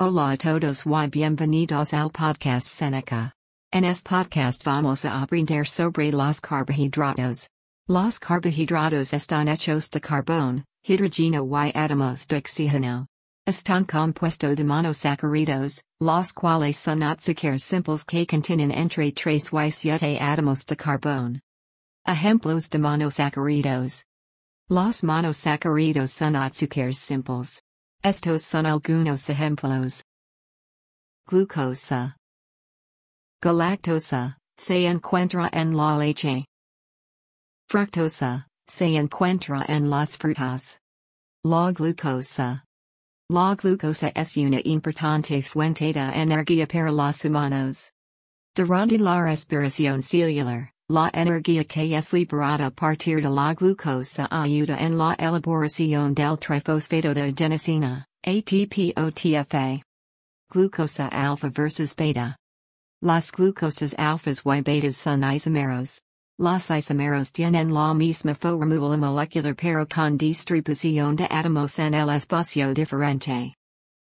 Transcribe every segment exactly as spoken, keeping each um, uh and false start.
Hola a todos y bienvenidos al podcast Seneca. En este podcast vamos a aprender sobre los carbohidratos. Los carbohidratos están hechos de carbón, hidrógeno y átomos de oxígeno. Están compuestos de monosacáridos, los cuales son azúcares simples que contienen entre tres y siete átomos de carbón. Ejemplos de monosacáridos. Los monosacáridos son azúcares simples. Estos son algunos ejemplos. Glucosa. Galactosa, se encuentra en la leche. Fructosa, se encuentra en las frutas. La glucosa. La glucosa es una importante fuente de energía para los humanos. Durante la respiración celular, la energía que es liberada a partir de la glucosa ayuda en la elaboración del trifosfato de adenosina, A T P o T F A. Glucosa alfa versus beta. Las glucosas alfas y betas son isómeros. Los isómeros tienen la misma fórmula molecular pero con distribución de átomos en el espacio diferente.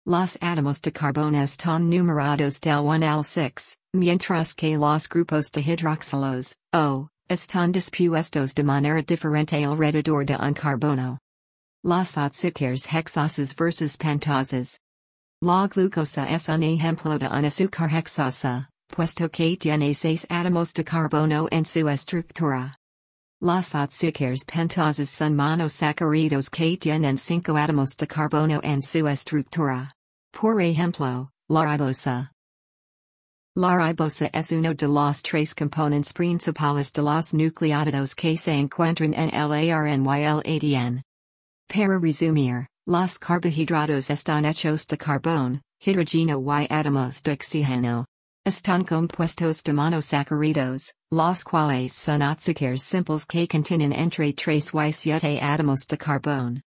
Los átomos de carbono están numerados del uno al seis, mientras que los grupos de hidroxilos, O, están dispuestos de manera diferente alrededor de un carbono. Los azúcares hexosas versus pentosas. La glucosa es un ejemplo de un azúcar hexosa, puesto que tiene seis átomos de carbono en su estructura. Los azúcares pentosas son monosacáridos que tienen cinco átomos de carbono en su estructura. Por ejemplo, la ribosa. La ribosa es uno de los tres componentes principales de los nucleótidos que se encuentran en el LARNYLADN. Para resumir, los carbohidratos están hechos de carbón, hidrógeno y átomos de oxígeno. Están compuestos de monosacáridos, los cuales son azúcares simples que contienen entre tres y siete átomos de carbón.